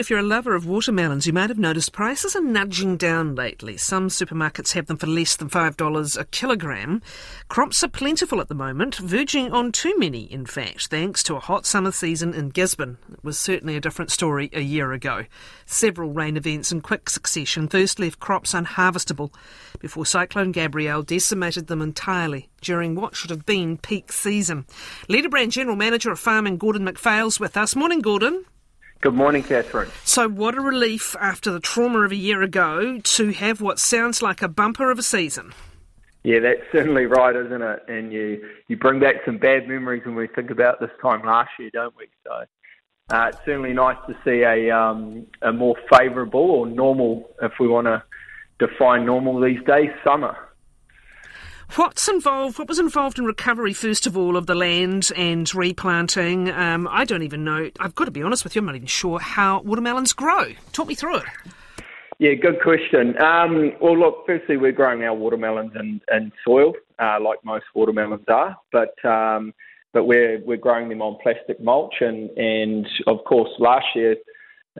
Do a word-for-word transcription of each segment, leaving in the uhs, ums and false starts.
If you're a lover of watermelons, you might have noticed prices are nudging down lately. Some supermarkets have them for less than five dollars a kilogram. Crops are plentiful at the moment, verging on too many, in fact, thanks to a hot summer season in Gisborne. It was certainly a different story a year ago. Several rain events in quick succession first left crops unharvestable before Cyclone Gabrielle decimated them entirely during what should have been peak season. Leaderbrand General Manager of Farming, Gordon McPhail's with us. Morning, Gordon. Good morning, Catherine. So what a relief after the trauma of a year ago to have what sounds like a bumper of a season. Yeah, that's certainly right, isn't it? And you, you bring back some bad memories when we think about this time last year, don't we? So uh, it's certainly nice to see a, um, a more favourable or normal, if we want to define normal these days, summer. What's involved? What was involved in recovery, first of all, of the land and replanting? Um, I don't even know. I've got to be honest with you, I'm not even sure how watermelons grow. Talk me through it. Yeah, good question. Um, well, look, firstly, we're growing our watermelons in, in soil, uh, like most watermelons are, but um, but we're we're growing them on plastic mulch, and, and of course, last year,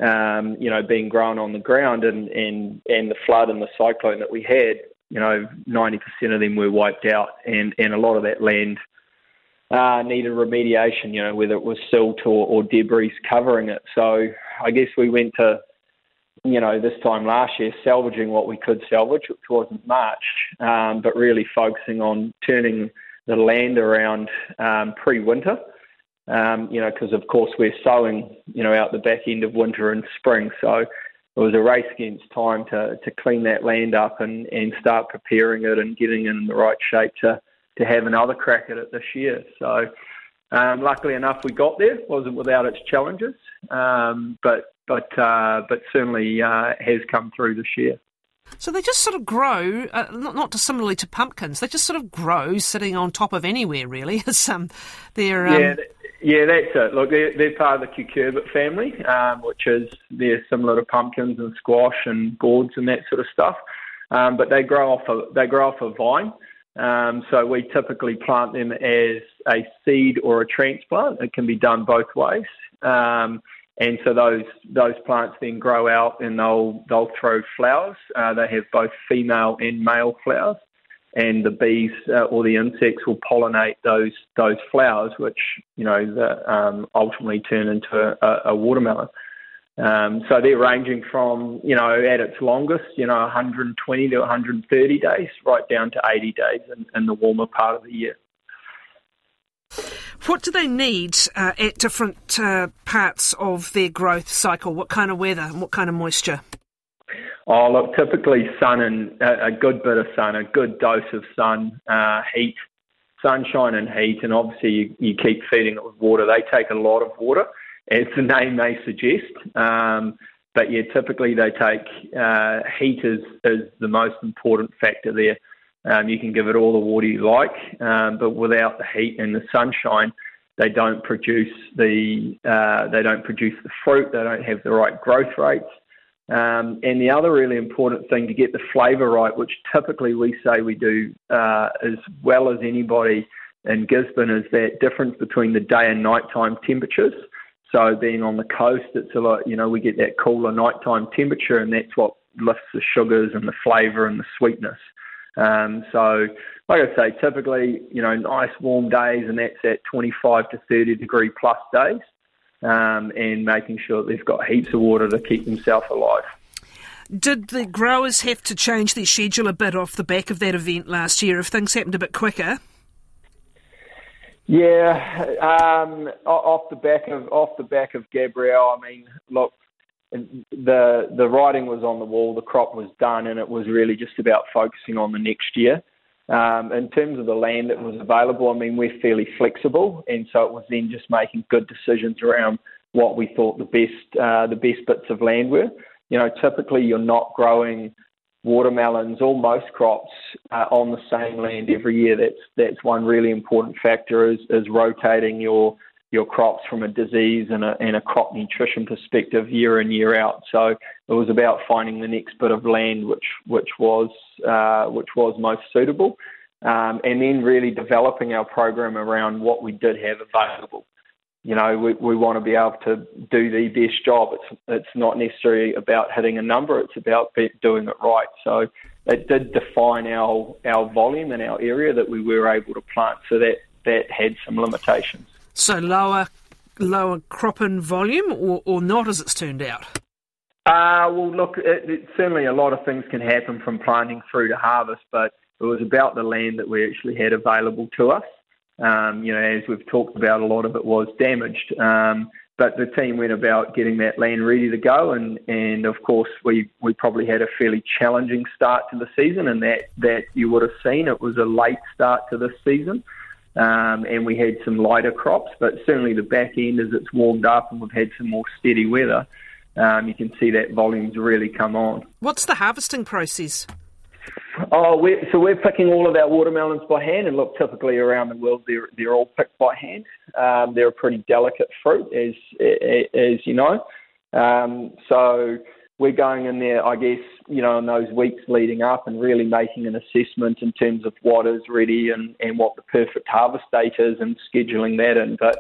um, you know, being grown on the ground, and, and, and the flood and the cyclone that we had, you know, ninety percent of them were wiped out, and, and a lot of that land uh, needed remediation, you know, whether it was silt or, or debris covering it. So I guess we went to, you know, this time last year, salvaging what we could salvage, which wasn't much, um, but really focusing on turning the land around um, pre-winter, um, you know, because, of course, we're sowing, you know, out the back end of winter and spring. So it was a race against time to, to clean that land up and, and start preparing it and getting it in the right shape to, to have another crack at it this year. So um, luckily enough, we got there. It wasn't without its challenges, um, but but uh, but certainly uh, has come through this year. So they just sort of grow, uh, not, not dissimilarly to pumpkins. They just sort of grow sitting on top of anywhere, really. It's, um, they're... Um... Yeah, th- Yeah, that's it. Look, they're, they're part of the cucurbit family, um, which is they're similar to pumpkins and squash and gourds and that sort of stuff. Um, but they grow off a they grow off a vine. Um, so we typically plant them as a seed or a transplant. It can be done both ways. Um, and so those those plants then grow out and they'll they'll throw flowers. Uh, they have both female and male flowers. And the bees uh, or the insects will pollinate those those flowers, which, you know, the, um, ultimately turn into a, a watermelon. Um, so they're ranging from, you know, at its longest, you know, one hundred twenty to one hundred thirty days, right down to eighty days in, in the warmer part of the year. What do they need uh, at different uh, parts of their growth cycle? What kind of weather and what kind of moisture? Oh, look, typically sun and uh, a good bit of sun, a good dose of sun, uh, heat, sunshine and heat, and obviously you, you keep feeding it with water. They take a lot of water, as the name may suggest, um, but yeah, typically they take uh, heat is, is the most important factor there. Um, you can give it all the water you like, um, but without the heat and the sunshine, they don't produce the uh, they don't produce the fruit. They don't have the right growth rates. Um, and the other really important thing to get the flavour right, which typically we say we do uh, as well as anybody in Gisborne, is that difference between the day and nighttime temperatures. So being on the coast, it's a lot, you know, we get that cooler nighttime temperature, and that's what lifts the sugars and the flavour and the sweetness. Um, so like I say, typically, you know, nice warm days, and that's at twenty-five to thirty degree plus days. Um, and making sure that they've got heaps of water to keep themselves alive. Did the growers have to change their schedule a bit off the back of that event last year if things happened a bit quicker? Yeah, um, off the back of off the back of Gabrielle, I mean, look, the the writing was on the wall, the crop was done, and it was really just about focusing on the next year. Um, in terms of the land that was available, I mean, we're fairly flexible, and so it was then just making good decisions around what we thought the best uh, the best bits of land were. You know, typically you're not growing watermelons or most crops uh, on the same land every year. That's that's one really important factor is is rotating your your crops from a disease and a, and a crop nutrition perspective year in, year out. So it was about finding the next bit of land which which was uh, which was most suitable, um, and then really developing our program around what we did have available. you know, we, we want to be able to do the best job. It's it's not necessarily about hitting a number. It's about be, doing it right. So it did define our our volume and our area that we were able to plant. So that, that had some limitations. So lower lower crop in volume or, or not, as it's turned out? Uh, well, look, it, it, certainly a lot of things can happen from planting through to harvest, but it was about the land that we actually had available to us. Um, you know, as we've talked about, a lot of it was damaged, um, but the team went about getting that land ready to go, and, and of course we, we probably had a fairly challenging start to the season, and that, that you would have seen it was a late start to this season, um, and we had some lighter crops, but certainly the back end, as it's warmed up and we've had some more steady weather, um, you can see that volume's really come on. What's the harvesting process? Oh, we're, so we're picking all of our watermelons by hand, and look, typically around the world, they're they're all picked by hand. Um, they're a pretty delicate fruit, as as you know. Um, so we're going in there, I guess, you know, in those weeks leading up, and really making an assessment in terms of what is ready and, and what the perfect harvest date is, and scheduling that in. But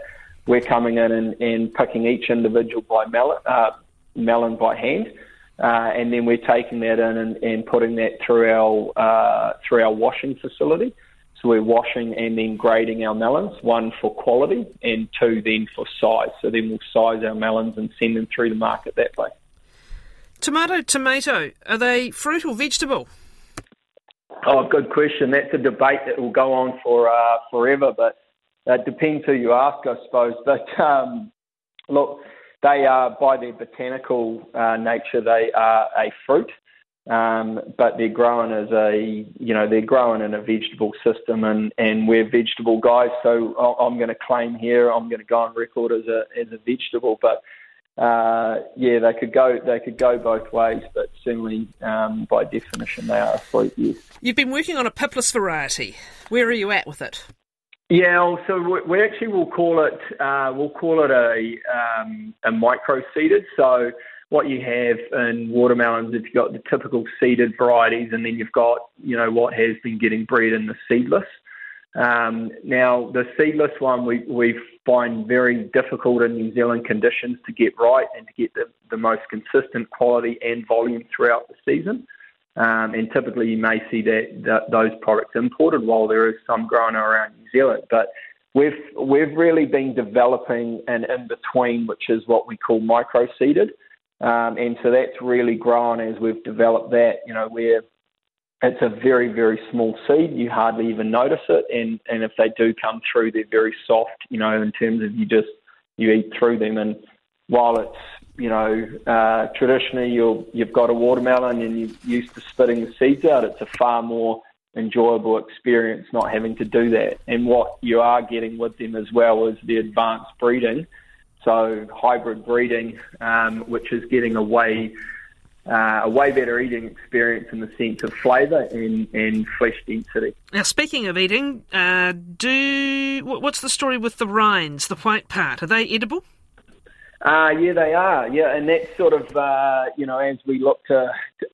we're coming in and, and picking each individual by melon, uh, melon by hand. Uh, and then we're taking that in and, and putting that through our uh, through our washing facility. So we're washing and then grading our melons, one for quality and two then for size. So then we'll size our melons and send them through the market that way. Tomato, tomato, are they fruit or vegetable? Oh, good question. That's a debate that will go on for uh, forever, but it depends who you ask, I suppose. But um, look... They are, by their botanical uh, nature, they are a fruit, um, but they're grown as a, you know, they're grown in a vegetable system, and, and we're vegetable guys, so I'm going to claim here, I'm going to go on record as a as a vegetable, but uh, yeah, they could go they could go both ways, but certainly um, by definition they are a fruit. Yes. You've been working on a pipless variety. Where are you at with it? Yeah, so we actually will call it uh, we'll call it a um, a micro seeded. So what you have in watermelons, if you've got the typical seeded varieties, and then you've got, you know, what has been getting bred in the seedless. Um, now the seedless one we we find very difficult in New Zealand conditions to get right and to get the, the most consistent quality and volume throughout the season. Um, and typically you may see that, that those products imported, while there is some grown around New Zealand. But we've we've really been developing an in-between, which is what we call micro-seeded. Um, and so that's really grown as we've developed that, you know, where it's a very, very small seed. You hardly even notice it. And, and if they do come through, they're very soft, you know, in terms of you just, you eat through them. And while it's, you know, uh, traditionally you'll, you've got a watermelon and you're used to spitting the seeds out, it's a far more enjoyable experience not having to do that. And what you are getting with them as well is the advanced breeding, so hybrid breeding, um, which is getting a way, uh, a way better eating experience in the sense of flavour and, and flesh density. Now, speaking of eating, uh, do what's the story with the rinds, the white part? Are they edible? Uh, yeah, they are. Yeah, and that's sort of, uh, you know, as we look to, to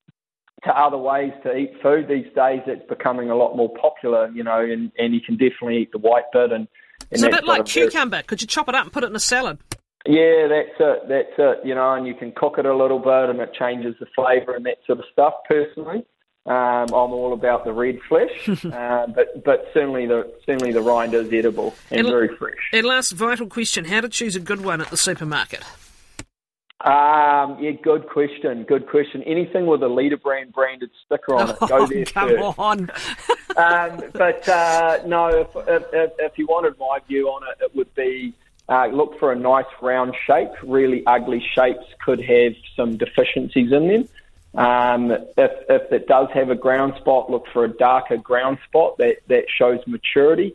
to other ways to eat food these days, it's becoming a lot more popular, you know, and, and you can definitely eat the white bit. And, and it's a bit like cucumber. Very... Could you chop it up and put it in a salad? Yeah, that's it. That's it, you know, and you can cook it a little bit and it changes the flavour and that sort of stuff. Personally, um, I'm all about the red flesh, uh, but, but certainly the certainly the rind is edible and, and very fresh. And last vital question, how to choose a good one at the supermarket? Um, yeah, good question. Good question. Anything with a Leaderbrand branded sticker on it, oh, go there come first. on. um, but uh, no, if, if, if you wanted my view on it, it would be uh, look for a nice round shape. Really ugly shapes could have some deficiencies in them. Um, if, if it does have a ground spot, look for a darker ground spot that, that shows maturity.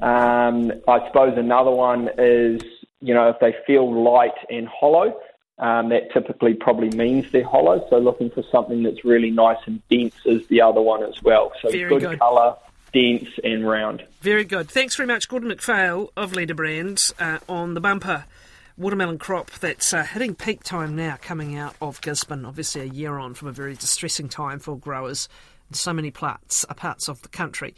Um, I suppose another one is, you know, if they feel light and hollow, Um, that typically probably means they're hollow, so looking for something that's really nice and dense is the other one as well. So very good, good. Colour, dense and round. Very good. Thanks very much, Gordon McPhail of Leaderbrand, uh, on the bumper watermelon crop that's uh, hitting peak time now, coming out of Gisborne, obviously a year on from a very distressing time for growers in so many parts, parts of the country.